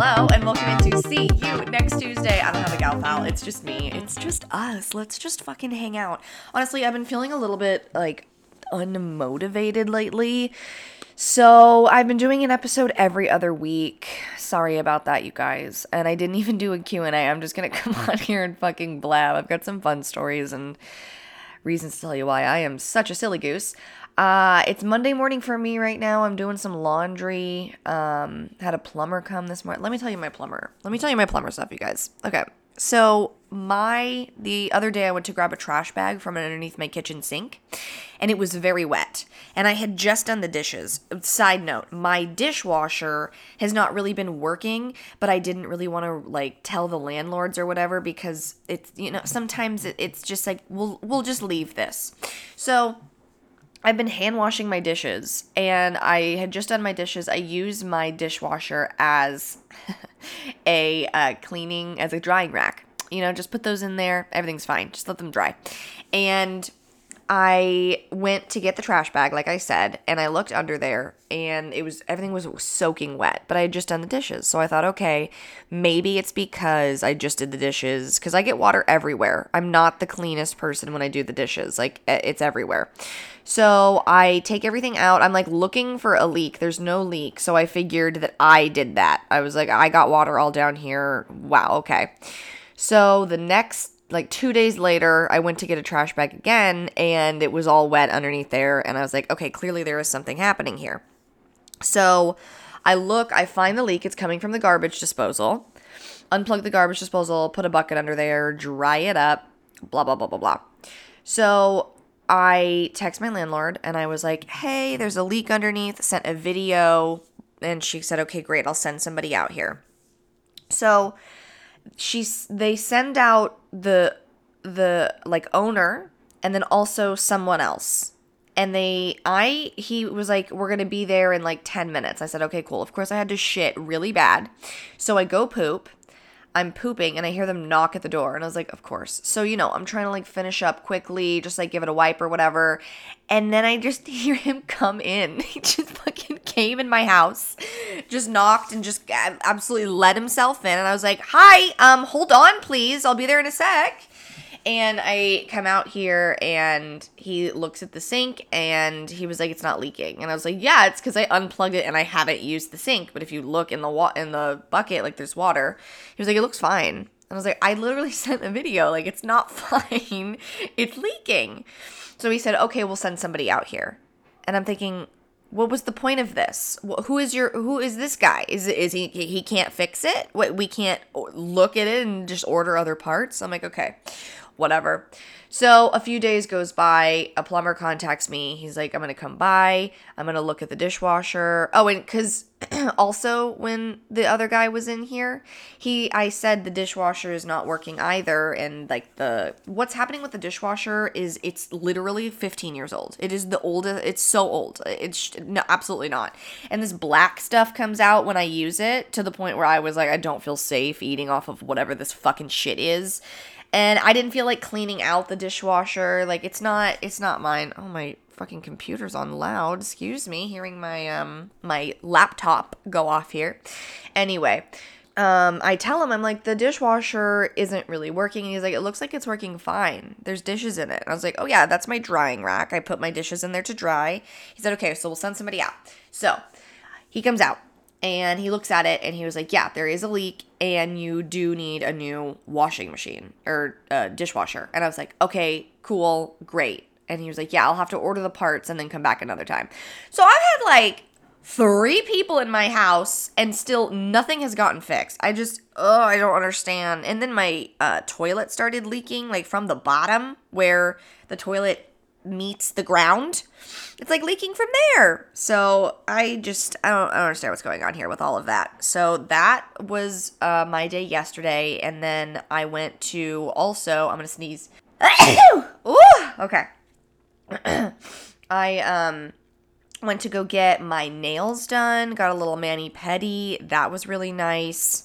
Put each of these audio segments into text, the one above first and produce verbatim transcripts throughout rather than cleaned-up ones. Hello and welcome into See You Next Tuesday. I don't have a gal pal. It's just me. It's just us. Let's just fucking hang out. Honestly, I've been feeling a little bit like unmotivated lately. So I've been doing an episode every other week. Sorry about that, you guys. And I didn't even do a Q and A. I'm just going to come on here and fucking blab. I've got some fun stories and reasons to tell you why I am such a silly goose. Uh, it's Monday morning for me right now. I'm doing some laundry. Um, had a plumber come this morning. Let me tell you my plumber. Let me tell you my plumber stuff, you guys. Okay. So my, the other day I went to grab a trash bag from underneath my kitchen sink and it was very wet and I had just done the dishes. Side note, my dishwasher has not really been working, but I didn't really want to like tell the landlords or whatever because it's, you know, sometimes it's just like, we'll, we'll just leave this. So I've been hand washing my dishes and I had just done my dishes. I use my dishwasher as a uh, cleaning, as a drying rack. You know, just put those in there. Everything's fine. Just let them dry. And I went to get the trash bag, like I said, and I looked under there and it was, everything was soaking wet, but I had just done the dishes. So I thought, okay, maybe it's because I just did the dishes because I get water everywhere. I'm not the cleanest person when I do the dishes. Like it's everywhere. So I take everything out. I'm like looking for a leak. There's no leak. So I figured that I did that. I was like, I got water all down here. Wow. Okay. So the next, like two days later, I went to get a trash bag again and it was all wet underneath there. And I was like, okay, clearly there is something happening here. So I look, I find the leak. It's coming from the garbage disposal. Unplug the garbage disposal, put a bucket under there, dry it up, blah, blah, blah, blah, blah. So I text my landlord and I was like, hey, there's a leak underneath. Sent a video. And she said, okay, great. I'll send somebody out here. So She, they send out the, the like owner and then also someone else. And they, I, he was like, we're going to be there in like ten minutes. I said, okay, cool. Of course I had to shit really bad. So I go poop, I'm pooping and I hear them knock at the door. And I was like, of course. So, you know, I'm trying to like finish up quickly, just like give it a wipe or whatever. And then I just hear him come in. He just fucking came in my house, just knocked and just absolutely let himself in. And I was like, hi, um, hold on, please. I'll be there in a sec. And I come out here and he looks at the sink and he was like, it's not leaking. And I was like, yeah, it's because I unplugged it and I haven't used the sink. But if you look in the wa- in the bucket, like there's water. He was like, it looks fine. And I was like, I literally sent the video. Like, it's not fine. It's leaking. So he said, okay, we'll send somebody out here. And I'm thinking, what was the point of this? Who is your? Who is this guy? Is is he? He can't fix it. What, we can't look at it and just order other parts. I'm like, okay, whatever. So a few days goes by. A plumber contacts me. He's like, I'm gonna come by. I'm gonna look at the dishwasher. Oh, and because also when the other guy was in here, he I said the dishwasher is not working either. And like the what's happening with the dishwasher is it's literally fifteen years old. It is the oldest. It's so old. It's no, absolutely not. And this black stuff comes out when I use it to the point where I was like, I don't feel safe eating off of whatever this fucking shit is. And I didn't feel like cleaning out the dishwasher. Like, it's not, it's not mine. Oh, my fucking computer's on loud. Excuse me, hearing my, um, my laptop go off here. Anyway, um, I tell him, I'm like, the dishwasher isn't really working. And he's like, it looks like it's working fine. There's dishes in it. And I was like, oh yeah, that's my drying rack. I put my dishes in there to dry. He said, okay, so we'll send somebody out. So he comes out. And he looks at it and he was like, yeah, there is a leak and you do need a new washing machine or uh, dishwasher. And I was like, okay, cool, great. And he was like, yeah, I'll have to order the parts and then come back another time. So I've had like three people in my house and still nothing has gotten fixed. I just, oh, I don't understand. And then my uh, toilet started leaking like from the bottom where the toilet meets the ground. It's like leaking from there. So I just I don't I don't understand what's going on here with all of that. So that was uh my day yesterday, and then I went to also I'm gonna sneeze. Ooh, okay. I um went to go get my nails done, got a little mani-pedi. That was really nice.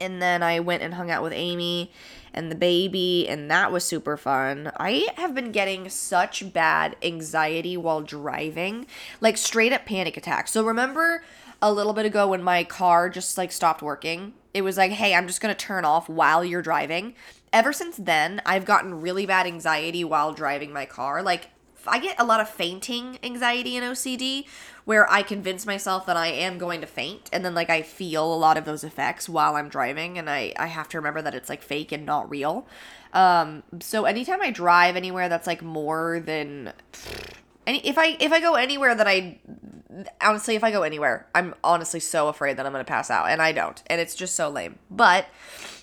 And then I went and hung out with Amy and the baby, and that was super fun. I have been getting such bad anxiety while driving, like straight up panic attacks. So remember a little bit ago when my car just like stopped working. It was like, hey, I'm just going to turn off while you're driving. Ever since then, I've gotten really bad anxiety while driving my car. Like, I get a lot of fainting anxiety and O C D where I convince myself that I am going to faint. And then, like, I feel a lot of those effects while I'm driving. And I, I have to remember that it's, like, fake and not real. Um, so anytime I drive anywhere that's, like, more than... Any, if I if I go anywhere that I... Honestly, if I go anywhere, I'm honestly so afraid that I'm going to pass out. And I don't. And it's just so lame. But...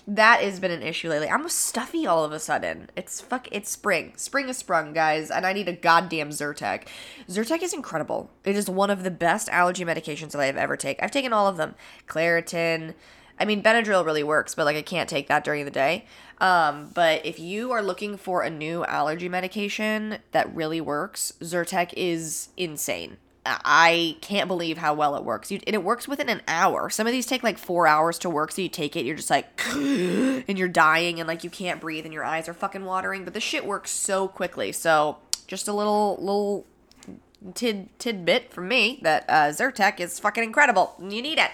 that has been an issue lately. I'm stuffy all of a sudden. It's fuck. It's spring. Spring is sprung, guys, and I need a goddamn Zyrtec. Zyrtec is incredible. It is one of the best allergy medications that I have ever taken. I've taken all of them. Claritin. I mean, Benadryl really works, but, like, I can't take that during the day. Um, but if you are looking for a new allergy medication that really works, Zyrtec is insane. I can't believe how well it works. You, and it works within an hour. Some of these take, like, four hours to work, so you take it, you're just like, and you're dying, and, like, you can't breathe, and your eyes are fucking watering. But this shit works so quickly. So just a little little tid tidbit from me that uh, Zyrtec is fucking incredible. You need it.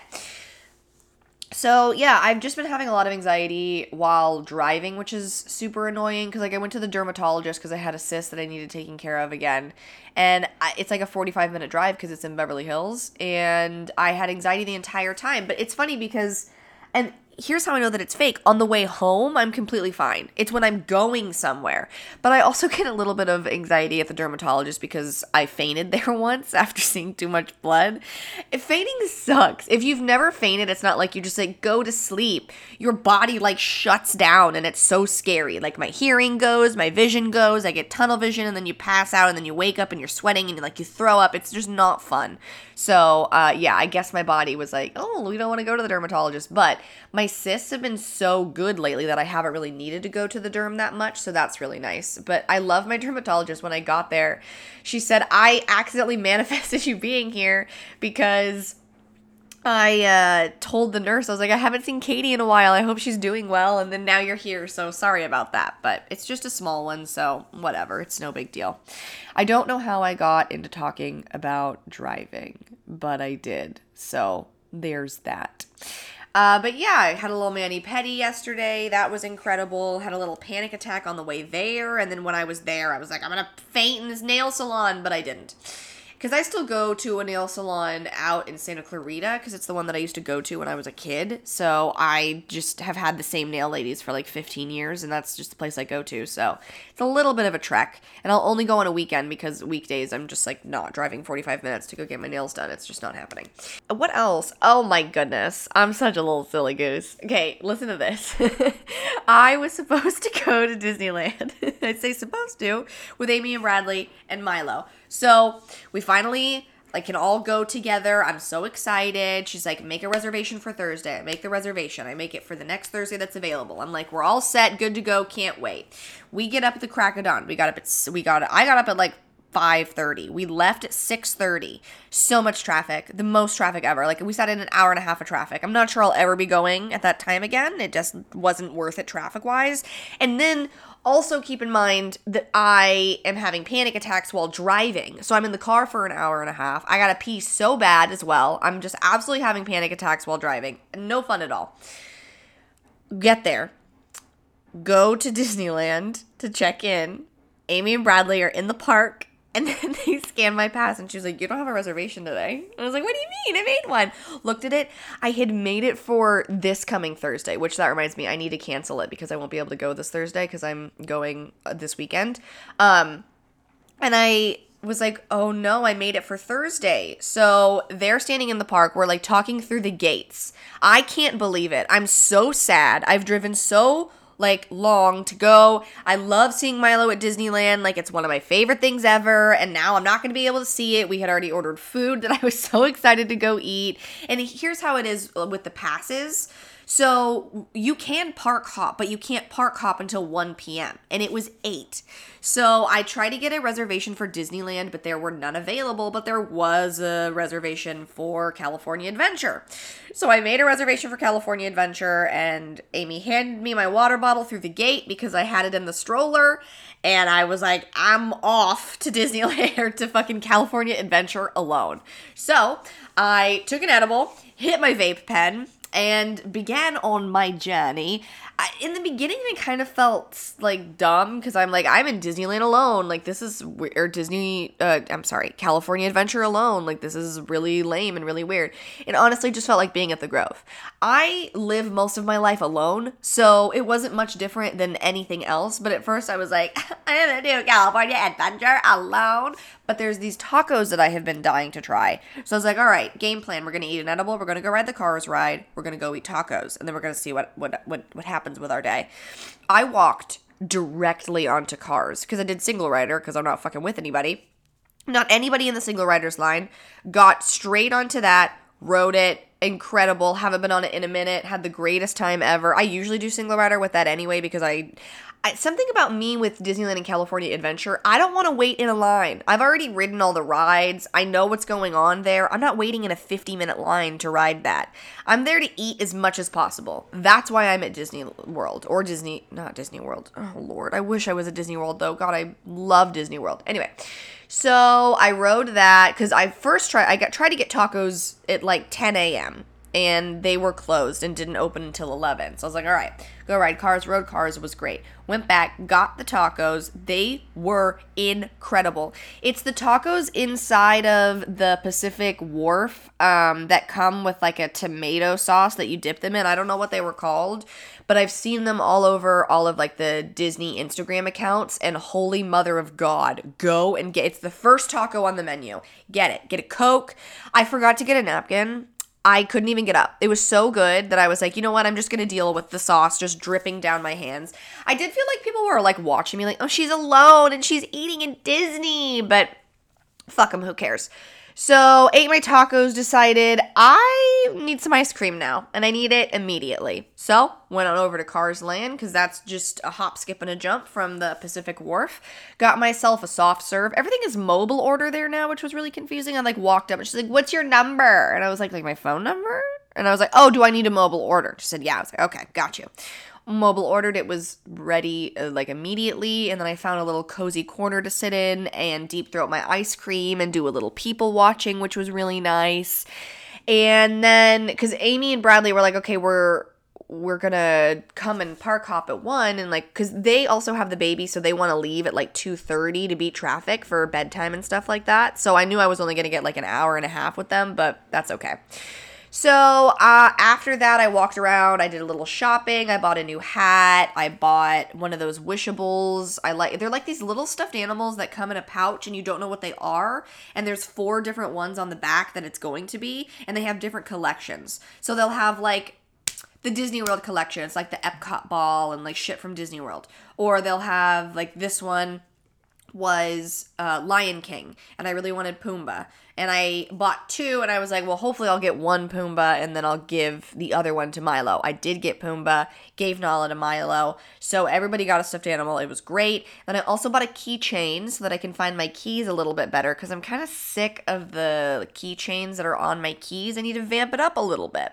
So, yeah, I've just been having a lot of anxiety while driving, which is super annoying because, like, I went to the dermatologist because I had a cyst that I needed taken care of again, and I, it's like a forty-five minute drive because it's in Beverly Hills, and I had anxiety the entire time. But it's funny because, and here's how I know that it's fake. On the way home, I'm completely fine. It's when I'm going somewhere. But I also get a little bit of anxiety at the dermatologist because I fainted there once after seeing too much blood. Fainting sucks. If you've never fainted, it's not like you just, like, go to sleep. Your body, like, shuts down, and it's so scary. Like, my hearing goes, my vision goes, I get tunnel vision, and then you pass out, and then you wake up, and you're sweating, and, like, you throw up. It's just not fun. So, uh, yeah, I guess my body was like, oh, we don't want to go to the dermatologist. But my cysts have been so good lately that I haven't really needed to go to the derm that much, so that's really nice. But I love my dermatologist. When I got there, she said, I accidentally manifested you being here because I uh, told the nurse, I was like, I haven't seen Katie in a while. I hope she's doing well, and then now you're here, so sorry about that. But it's just a small one, so whatever. It's no big deal. I don't know how I got into talking about driving, but I did, so there's that. Uh, but yeah, I had a little mani-pedi yesterday. That was incredible. Had a little panic attack on the way there. And then when I was there, I was like, I'm going to faint in this nail salon. But I didn't. Because I still go to a nail salon out in Santa Clarita because it's the one that I used to go to when I was a kid. So I just have had the same nail ladies for like fifteen years, and that's just the place I go to. So it's a little bit of a trek, and I'll only go on a weekend because weekdays I'm just like not driving forty-five minutes to go get my nails done. It's just not happening. What else? Oh my goodness. I'm such a little silly goose. Okay, listen to this. I was supposed to go to Disneyland. I say supposed to with Amy and Bradley and Milo. So we finally, like, can all go together. I'm so excited. She's like, make a reservation for Thursday. I make the reservation. I make it for the next Thursday that's available. I'm like, we're all set, good to go, can't wait. We get up at the crack of dawn. We got up at, we got, I got up at like five thirty. We left at six thirty. So much traffic. The most traffic ever. Like, we sat in an hour and a half of traffic. I'm not sure I'll ever be going at that time again. It just wasn't worth it traffic-wise. And then also keep in mind that I am having panic attacks while driving. So I'm in the car for an hour and a half. I gotta pee so bad as well. I'm just absolutely having panic attacks while driving. No fun at all. Get there. Go to Disneyland to check in. Amy and Bradley are in the park. And then they scanned my pass, and she was like, you don't have a reservation today. And I was like, what do you mean? I made one. Looked at it. I had made it for this coming Thursday, which that reminds me, I need to cancel it because I won't be able to go this Thursday because I'm going this weekend. Um, and I was like, oh no, I made it for Thursday. So they're standing in the park. We're like talking through the gates. I can't believe it. I'm so sad. I've driven so like, long to go. I love seeing Milo at Disneyland. Like, it's one of my favorite things ever. And now I'm not going to be able to see it. We had already ordered food that I was so excited to go eat. And here's how it is with the passes. So you can park hop, but you can't park hop until one p.m. And it was eight. So I tried to get a reservation for Disneyland, but there were none available. But there was a reservation for California Adventure. So I made a reservation for California Adventure, and Amy handed me my water bottle through the gate because I had it in the stroller. And I was like, I'm off to Disneyland or to fucking California Adventure alone. So I took an edible, hit my vape pen, and began on my journey. I, in the beginning, I kind of felt, like, dumb, because I'm like, I'm in Disneyland alone. Like, this is weird. Or Disney, uh, I'm sorry, California Adventure alone. Like, this is really lame and really weird. It honestly just felt like being at the Grove. I live most of my life alone, so it wasn't much different than anything else. But at first, I was like, I'm going to do California Adventure alone. But there's these tacos that I have been dying to try. So I was like, all right, game plan. We're going to eat an edible. We're going to go ride the Cars ride. We're going to go eat tacos. And then we're going to see what, what, what, what happens with our day. I walked directly onto Cars because I did single rider because I'm not fucking with anybody. Not anybody in the single riders line. Got straight onto that. Rode it. Incredible. Haven't been on it in a minute. Had the greatest time ever. I usually do single rider with that anyway because I... I, something about me with Disneyland and California Adventure, I don't want to wait in a line. I've already ridden all the rides. I know what's going on there. I'm not waiting in a fifty-minute line to ride that. I'm there to eat as much as possible. That's why I'm at Disney World. Or Disney... Not Disney World. Oh, Lord. I wish I was at Disney World, though. God, I love Disney World. Anyway... So I rode that because I first tried, I got tried to get tacos at like ten a.m. and they were closed and didn't open until eleven. So I was like, all right, go ride Cars. Rode Cars, was great. Went back, got the tacos. They were incredible. It's the tacos inside of the Pacific Wharf um, that come with like a tomato sauce that you dip them in. I don't know what they were called, but I've seen them all over all of like the Disney Instagram accounts, and holy mother of God, go and get, it's the first taco on the menu. Get it. Get a Coke. I forgot to get a napkin. I couldn't even get up. It was so good that I was like, you know what? I'm just going to deal with the sauce just dripping down my hands. I did feel like people were like watching me like, oh, she's alone and she's eating in Disney, but fuck them. Who cares? So ate my tacos, decided I need some ice cream now and I need it immediately. So went on over to Cars Land because that's just a hop, skip, and a jump from the Pacific Wharf. Got myself a soft serve. Everything is mobile order there now, which was really confusing. I like walked up and she's like, what's your number? And I was like, like my phone number? And I was like, oh, do I need a mobile order? She said, yeah. I was like, okay, got you. Mobile ordered. It was ready uh, like immediately. And then I found a little cozy corner to sit in and deep throat my ice cream and do a little people watching, which was really nice. And then because Amy and Bradley were like, okay, we're we're gonna come and park hop at one, and like because they also have the baby, so they want to leave at like two thirty to beat traffic for bedtime and stuff like that. So I knew I was only gonna get like an hour and a half with them, but that's okay. So uh, after that, I walked around. I did a little shopping. I bought a new hat. I bought one of those Wishables. I like they're like these little stuffed animals that come in a pouch, and you don't know what they are. And there's four different ones on the back that it's going to be, and they have different collections. So they'll have like the Disney World collection. It's like the Epcot ball and like shit from Disney World, or they'll have like this one was uh, Lion King, and I really wanted Pumbaa. And I bought two, and I was like, well, hopefully I'll get one Pumbaa, and then I'll give the other one to Milo. I did get Pumbaa, gave Nala to Milo, so everybody got a stuffed animal. It was great. And I also bought a keychain so that I can find my keys a little bit better, because I'm kind of sick of the keychains that are on my keys. I need to vamp it up a little bit.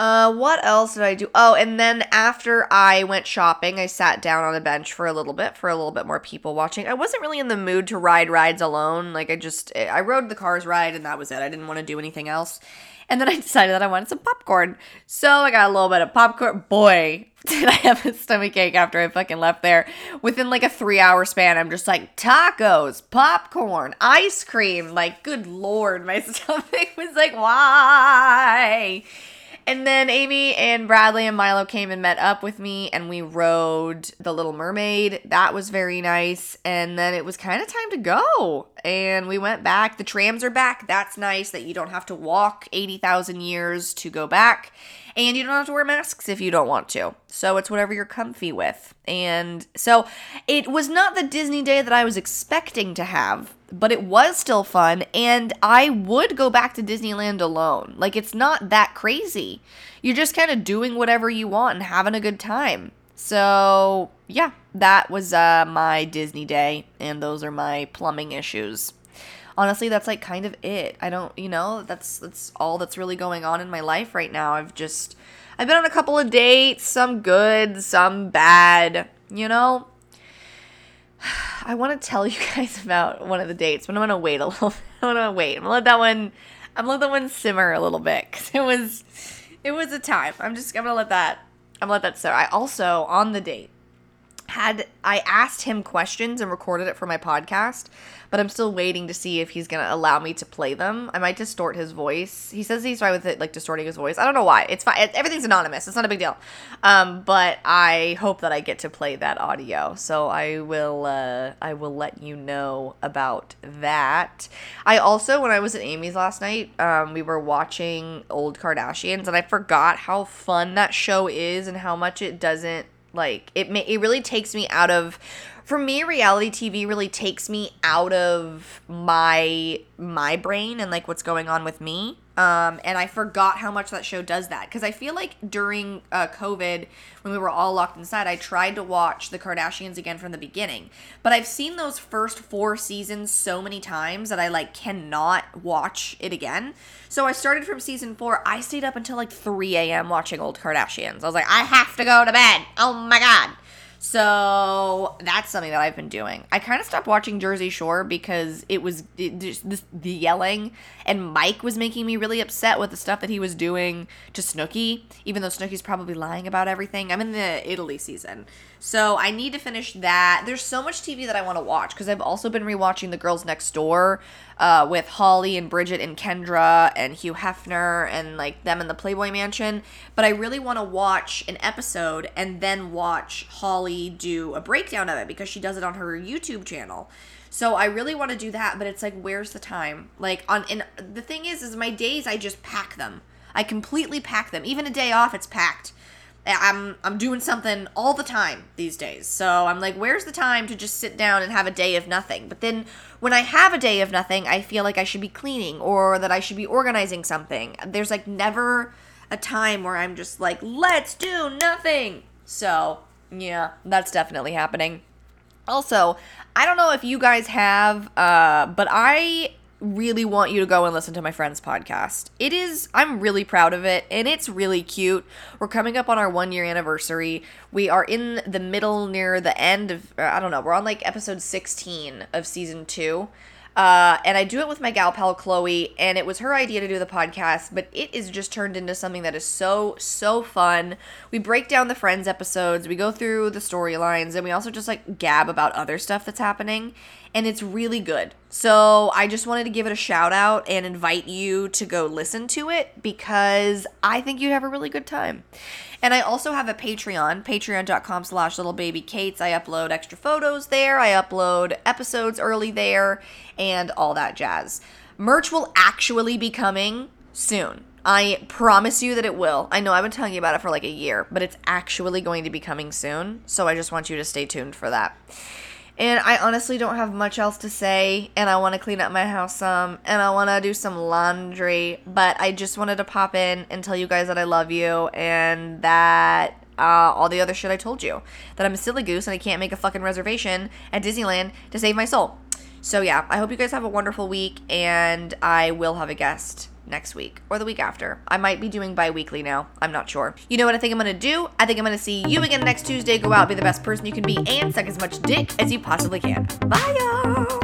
Uh, what else did I do? Oh, and then after I went shopping, I sat down on a bench for a little bit, for a little bit more people watching. I wasn't really in the mood to ride rides alone. Like, I just, I rode the Cars ride and that was it. I didn't want to do anything else. And then I decided that I wanted some popcorn. So I got a little bit of popcorn. Boy, did I have a stomachache after I fucking left there. Within like a three hour span, I'm just like, tacos, popcorn, ice cream. Like, good Lord, my stomach was like, why? And then Amy and Bradley and Milo came and met up with me, and we rode The Little Mermaid. That was very nice. And then it was kind of time to go. And we went back. The trams are back. That's nice that you don't have to walk eighty thousand years to go back. And you don't have to wear masks if you don't want to. So it's whatever you're comfy with. And so it was not the Disney day that I was expecting to have, but it was still fun, and I would go back to Disneyland alone. Like, it's not that crazy. You're just kind of doing whatever you want and having a good time. So, yeah, that was uh, my Disney day, and those are my plumbing issues. Honestly, that's, like, kind of it. I don't, you know, that's that's all that's really going on in my life right now. I've just, I've been on a couple of dates, some good, some bad, you know? I want to tell you guys about one of the dates, but I'm going to wait a little bit. I'm going to wait. I'm going to let that one, I'm going to let that one simmer a little bit, because it was, it was a time. I'm just, I'm going to let that, I'm going to let that simmer. I also, on the date, had, I asked him questions and recorded it for my podcast, but I'm still waiting to see if he's going to allow me to play them. I might distort his voice. He says he's fine with it, like, distorting his voice. I don't know why. It's fine. Everything's anonymous. It's not a big deal. Um, but I hope that I get to play that audio. So I will, uh, I will let you know about that. I also, when I was at Amy's last night, um, we were watching old Kardashians, and I forgot how fun that show is and how much it doesn't, like, it may, it really takes me out of, for me, reality T V really takes me out of my, my brain and, like, what's going on with me. Um, and I forgot how much that show does that. Because I feel like during uh, COVID, when we were all locked inside, I tried to watch The Kardashians again from the beginning. But I've seen those first four seasons so many times that I, like, cannot watch it again. So I started from season four. I stayed up until, like, three a.m. watching old Kardashians. I was like, I have to go to bed. Oh, my God. So that's something that I've been doing. I kind of stopped watching Jersey Shore because it was it, just, this, the yelling, and Mike was making me really upset with the stuff that he was doing to Snooki, even though Snooki's probably lying about everything. I'm in the Italy season, so I need to finish that. There's so much T V that I want to watch, because I've also been rewatching The Girls Next Door uh, with Holly and Bridget and Kendra and Hugh Hefner and, like, them in the Playboy Mansion. But I really want to watch an episode and then watch Holly do a breakdown of it, because she does it on her YouTube channel. So I really want to do that, but it's like, where's the time? Like, on, and the thing is, is my days, I just pack them. I completely pack them. Even a day off, it's packed. I'm I'm doing something all the time these days. So I'm like, where's the time to just sit down and have a day of nothing? But then when I have a day of nothing, I feel like I should be cleaning, or that I should be organizing something. There's, like, never a time where I'm just like, let's do nothing. So yeah, that's definitely happening. Also, I don't know if you guys have, uh, but I really want you to go and listen to my friend's podcast. It is, I'm really proud of it, and it's really cute. We're coming up on our one-year anniversary. We are in the middle, near the end of, uh, I don't know, we're on, like, episode sixteen of season two. Uh, and I do it with my gal pal, Chloe, and it was her idea to do the podcast, but it is just turned into something that is so, so fun. We break down the Friends episodes, we go through the storylines, and we also just, like, gab about other stuff that's happening, and it's really good. So I just wanted to give it a shout out and invite you to go listen to it, because I think you'd have a really good time. And I also have a Patreon, patreon.com slash littlebabykates. I upload extra photos there. I upload episodes early there and all that jazz. Merch will actually be coming soon. I promise you that it will. I know I've been telling you about it for like a year, but it's actually going to be coming soon. So I just want you to stay tuned for that. And I honestly don't have much else to say, and I want to clean up my house some, and I want to do some laundry, but I just wanted to pop in and tell you guys that I love you, and that uh, all the other shit I told you, that I'm a silly goose and I can't make a fucking reservation at Disneyland to save my soul. So yeah, I hope you guys have a wonderful week, and I will have a guest next week or the week after. I might be doing bi-weekly now. I'm not sure. You know what I think I'm gonna do? I think I'm gonna see you again next Tuesday. Go out, be the best person you can be, and suck as much dick as you possibly can. Bye, y'all!